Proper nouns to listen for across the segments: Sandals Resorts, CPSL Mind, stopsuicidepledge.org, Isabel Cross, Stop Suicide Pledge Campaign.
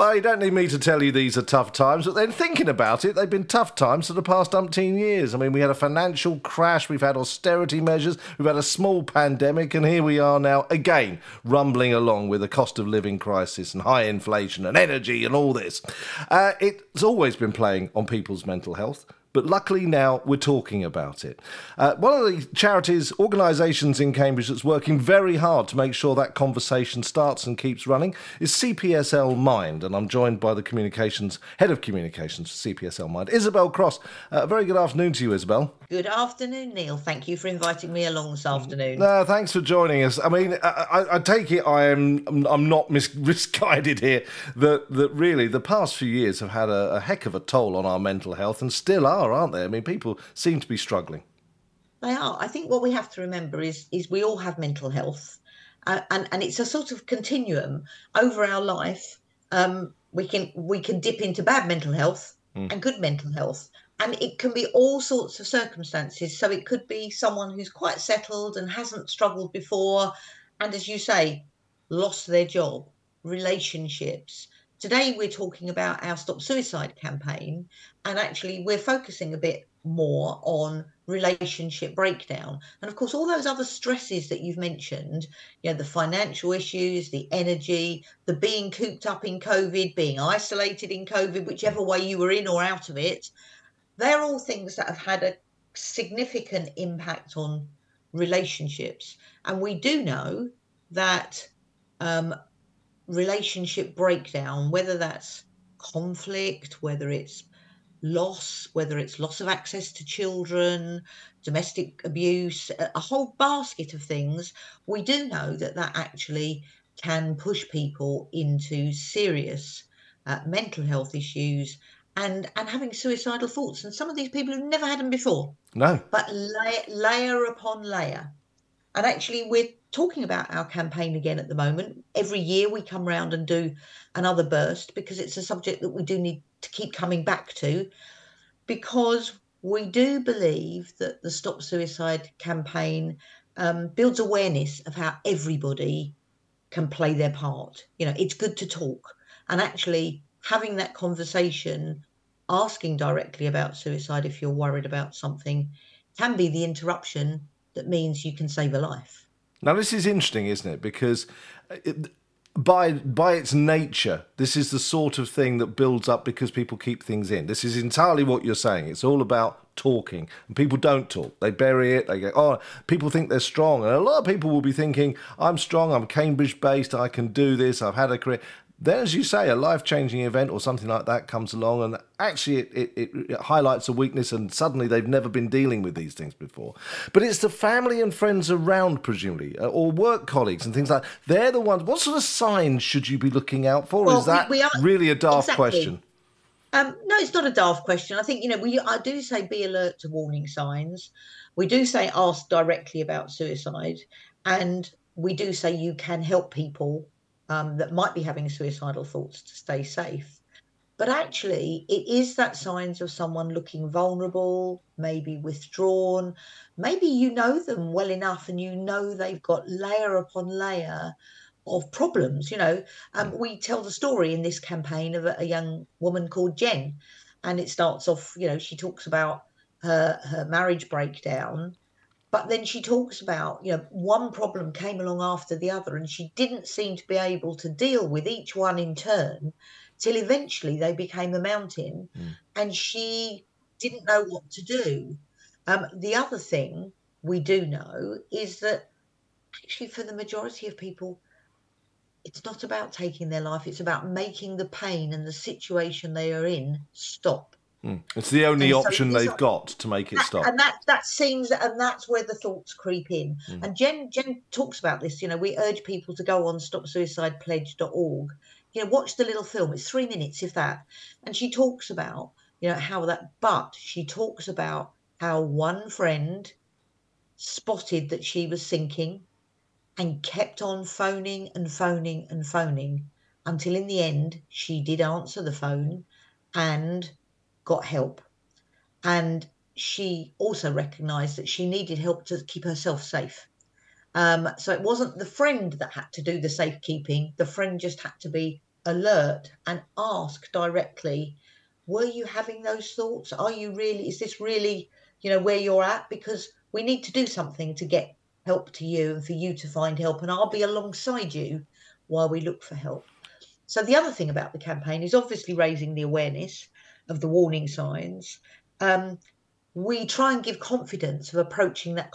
Well, you don't need me to tell you these are tough times, but then thinking about it, they've been tough times for the past umpteen years. I mean, we had a financial crash, we've had austerity measures, we've had a small pandemic, and here we are now again rumbling along with a cost of living crisis and high inflation and energy and all this. It's always been playing on people's mental health. But luckily now we're talking about it. One of the charities, organisations in Cambridge that's working very hard to make sure that conversation starts and keeps running is CPSL Mind. And I'm joined by the Head of Communications for CPSL Mind, Isabel Cross. A very good afternoon to you, Isabel. Good afternoon, Neil. Thank you for inviting me along this afternoon. Thanks for joining us. I mean, I take it I'm not misguided here, that really the past few years have had a heck of a toll on our mental health and still are. Aren't they? I mean, people seem to be struggling. They are. I think what we have to remember is we all have mental health, and it's a sort of continuum over our life. We can dip into bad mental health and good mental health, and it can be all sorts of circumstances. So it could be someone who's quite settled and hasn't struggled before, and as you say, lost their job, relationships. Today we're talking about our Stop Suicide campaign, and actually we're focusing a bit more on relationship breakdown. And of course, all those other stresses that you've mentioned, you know, the financial issues, the energy, the being cooped up in COVID, being isolated in COVID, whichever way you were in or out of it, they're all things that have had a significant impact on relationships. And we do know that relationship breakdown, whether that's conflict, whether it's loss, of access to children, domestic abuse, a whole basket of things, we do know that actually can push people into serious mental health issues and having suicidal thoughts. And some of these people have never had them before. No. But layer upon layer. And actually we're talking about our campaign again at the moment. Every year we come round and do another burst because it's a subject that we do need to keep coming back to, because we do believe that the Stop Suicide campaign builds awareness of how everybody can play their part. You know, it's good to talk, and actually having that conversation, asking directly about suicide if you're worried about something, can be the interruption that means you can save a life. Now, this is interesting, isn't it? Because by its nature, this is the sort of thing that builds up because people keep things in. This is entirely what you're saying. It's all about talking. And people don't talk. They bury it. They go, oh, people think they're strong. And a lot of people will be thinking, I'm strong, I'm Cambridge-based, I can do this, I've had a career. Then, as you say, a life-changing event or something like that comes along, and actually it highlights a weakness, and suddenly they've never been dealing with these things before. But it's the family and friends around, presumably, or work colleagues and things like that. They're the ones. What sort of signs should you be looking out for? Well, is that really a daft question? No, it's not a daft question. I think, you know, I do say be alert to warning signs. We do say ask directly about suicide, and we do say you can help people that might be having suicidal thoughts to stay safe. But actually, it is that signs of someone looking vulnerable, maybe withdrawn. Maybe you know them well enough and you know they've got layer upon layer of problems. You know, we tell the story in this campaign of a young woman called Jen. And it starts off, you know, she talks about her marriage breakdown. But then she talks about, you know, one problem came along after the other, and she didn't seem to be able to deal with each one in turn till eventually they became a mountain and she didn't know what to do. The other thing we do know is that actually for the majority of people, it's not about taking their life. It's about making the pain and the situation they are in stop. It's the only option they've got to make it stop. And that's where the thoughts creep in. And Jen talks about this. You know, we urge people to go on stopsuicidepledge.org. You know, watch the little film. It's 3 minutes, if that. And she talks about, you know, how one friend spotted that she was sinking and kept on phoning until in the end she did answer the phone and got help. And she also recognised that she needed help to keep herself safe. So it wasn't the friend that had to do the safekeeping. The friend just had to be alert and ask directly, were you having those thoughts? Are you really, is this really, you know, where you're at? Because we need to do something to get help to you and for you to find help. And I'll be alongside you while we look for help. So the other thing about the campaign is obviously raising the awareness of the warning signs. We try and give confidence of approaching that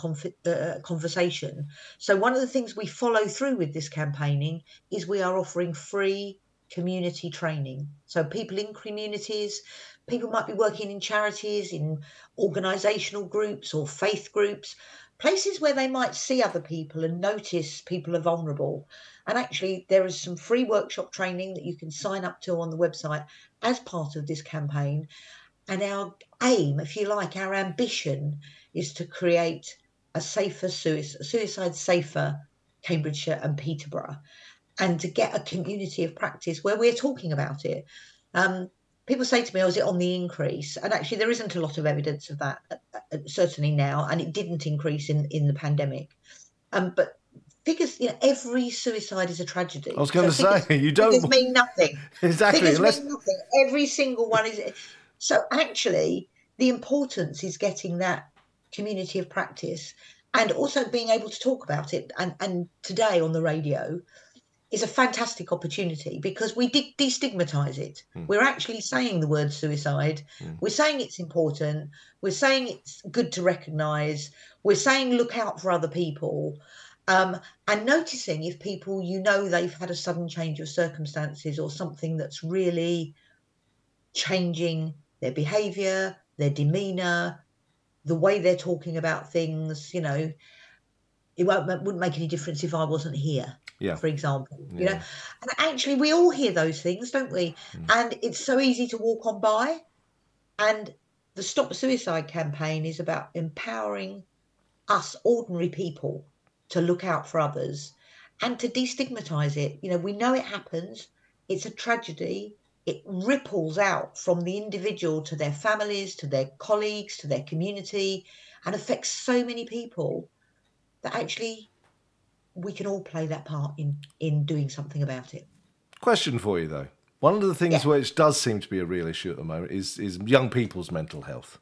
conversation. So one of the things we follow through with this campaigning is we are offering free community training. So people in communities, people might be working in charities, in organisational groups or faith groups, places where they might see other people and notice people are vulnerable. And actually there is some free workshop training that you can sign up to on the website as part of this campaign. And our aim, if you like, our ambition is to create a safer suicide-safer Cambridgeshire and Peterborough, and to get a community of practice where we're talking about it. People say to me, oh, is it on the increase? And actually there isn't a lot of evidence of that, certainly now, and it didn't increase in the pandemic. But figures, you know, every suicide is a tragedy. I was going to say, you don't... Figures mean nothing. Exactly. Mean nothing. Every single one is... So actually, the importance is getting that community of practice and also being able to talk about it. And today on the radio is a fantastic opportunity because we did destigmatise it. We're actually saying the word suicide. We're saying it's important. We're saying it's good to recognise. We're saying look out for other people. And noticing if people, you know, they've had a sudden change of circumstances or something that's really changing their behaviour, their demeanour, the way they're talking about things. You know, it wouldn't make any difference if I wasn't here, for example. Yeah. You know, and actually we all hear those things, don't we? And it's so easy to walk on by. And the Stop Suicide campaign is about empowering us ordinary people to look out for others and to destigmatise it. You know, we know it happens. It's a tragedy. It ripples out from the individual to their families, to their colleagues, to their community, and affects so many people that actually we can all play that part in doing something about it. Question for you, though. One of the things which does seem to be a real issue at the moment is young people's mental health.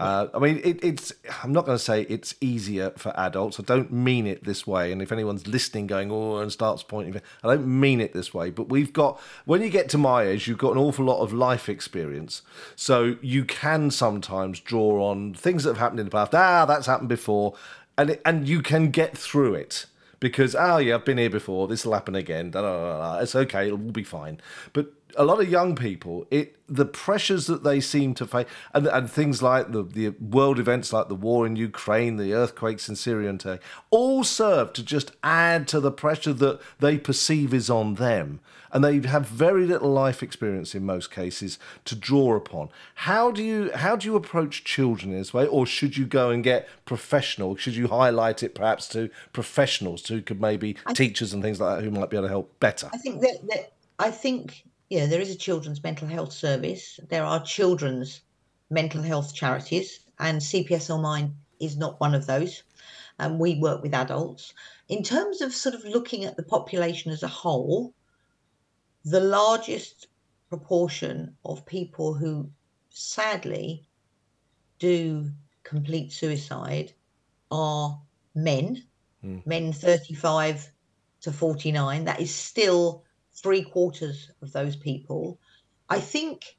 I mean, it's. I'm not going to say it's easier for adults. I don't mean it this way. And if anyone's listening going, oh, and starts pointing, I don't mean it this way. But we've got, when you get to my age, you've got an awful lot of life experience. So you can sometimes draw on things that have happened in the past. That's happened before. And you can get through it. Because, I've been here before, this will happen again, it's okay, it'll be fine. But a lot of young people, the pressures that they seem to face, and things like the world events like the war in Ukraine, the earthquakes in Syria and Turkey, all serve to just add to the pressure that they perceive is on them. And they have very little life experience in most cases to draw upon. How do you approach children in this way? Or should you go and get professional? Should you highlight it perhaps to professionals who could maybe teachers and things like that who might be able to help better? I think there is a children's mental health service. There are children's mental health charities, and CPSL Mind is not one of those. And we work with adults. In terms of sort of looking at the population as a whole, the largest proportion of people who sadly do complete suicide are men, men 35 to 49. That is still 3/4 of those people. I think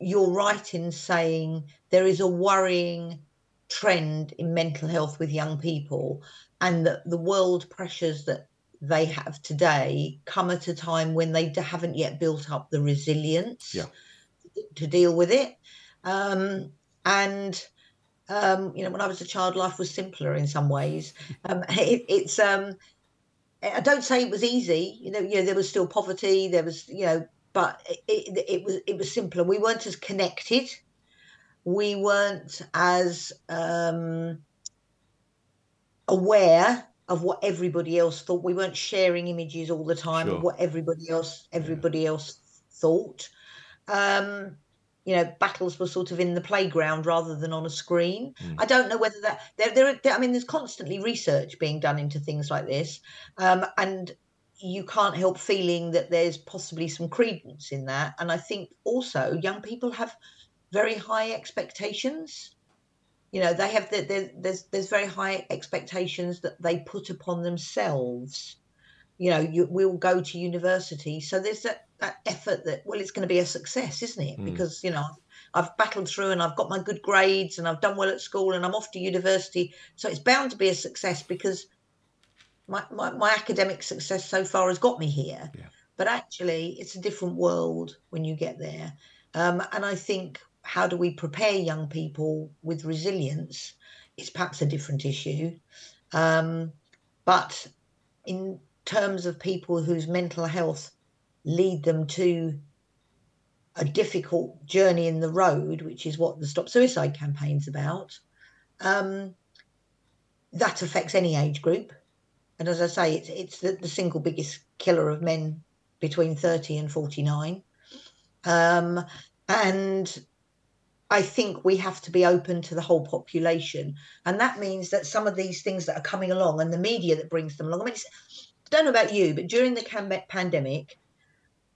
you're right in saying there is a worrying trend in mental health with young people, and that the world pressures that they have today come at a time when they haven't yet built up the resilience to deal with it. You know, when I was a child, life was simpler in some ways. I don't say it was easy. You know, there was still poverty. There was, you know, but it was simpler. We weren't as connected. We weren't as aware of what everybody else thought. We weren't sharing images all the time of what everybody else thought. You know, battles were sort of in the playground rather than on a screen. I don't know whether that... There's constantly research being done into things like this. And you can't help feeling that there's possibly some credence in that. And I think also young people have very high expectations. You know, they have there's very high expectations that they put upon themselves. You know, we'll go to university. So there's that effort that, well, it's going to be a success, isn't it? Mm. Because, you know, I've battled through and I've got my good grades and I've done well at school and I'm off to university. So it's bound to be a success because my academic success so far has got me here. Yeah. But actually, it's a different world when you get there. And I think, how do we prepare young people with resilience? It's perhaps a different issue. But in terms of people whose mental health lead them to a difficult journey in the road, which is what the Stop Suicide campaign's about, that affects any age group. And as I say, it's the single biggest killer of men between 30 and 49. And I think we have to be open to the whole population. And that means that some of these things that are coming along and the media that brings them along, I mean, I don't know about you, but during the pandemic,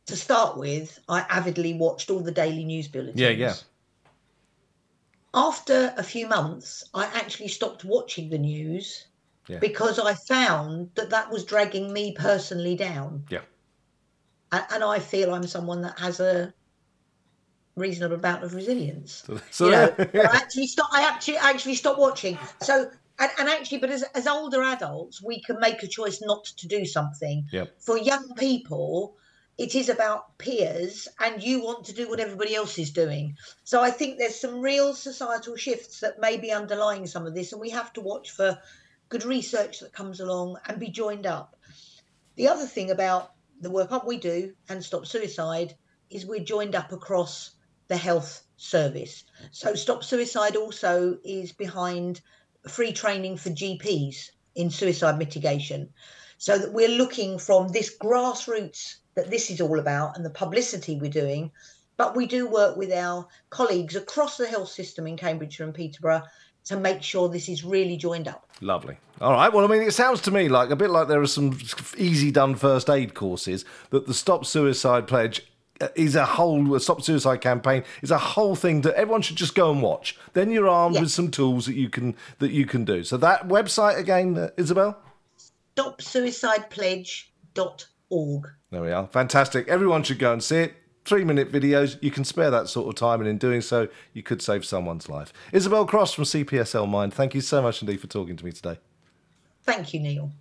to start with, I avidly watched all the daily news bulletins. Yeah, yeah. After a few months, I actually stopped watching the news because I found that was dragging me personally down. Yeah. And I feel I'm someone that has a reasonable amount of resilience. I actually stopped watching. So... And actually, but as older adults, we can make a choice not to do something. Yep. For young people, it is about peers, and you want to do what everybody else is doing. So I think there's some real societal shifts that may be underlying some of this, and we have to watch for good research that comes along and be joined up. The other thing about the work up we do and Stop Suicide is we're joined up across the health service. So Stop Suicide also is behind free training for GPs in suicide mitigation, so that we're looking from this grassroots that this is all about and the publicity we're doing, but we do work with our colleagues across the health system in Cambridgeshire and Peterborough to make sure this is really joined up. Lovely. All right. Well, I mean, it sounds to me like a bit like there are some easy done first aid courses that the Stop Suicide Pledge is Stop Suicide campaign is a whole thing that everyone should just go and watch. Then you're armed with some tools that you can do. So that website again, Isabel? stopsuicidepledge.org. There we are. Fantastic. Everyone should go and see it. 3-minute videos. You can spare that sort of time, and in doing so, you could save someone's life. Isabel Cross from CPSL Mind, thank you so much indeed for talking to me today. Thank you, Neil.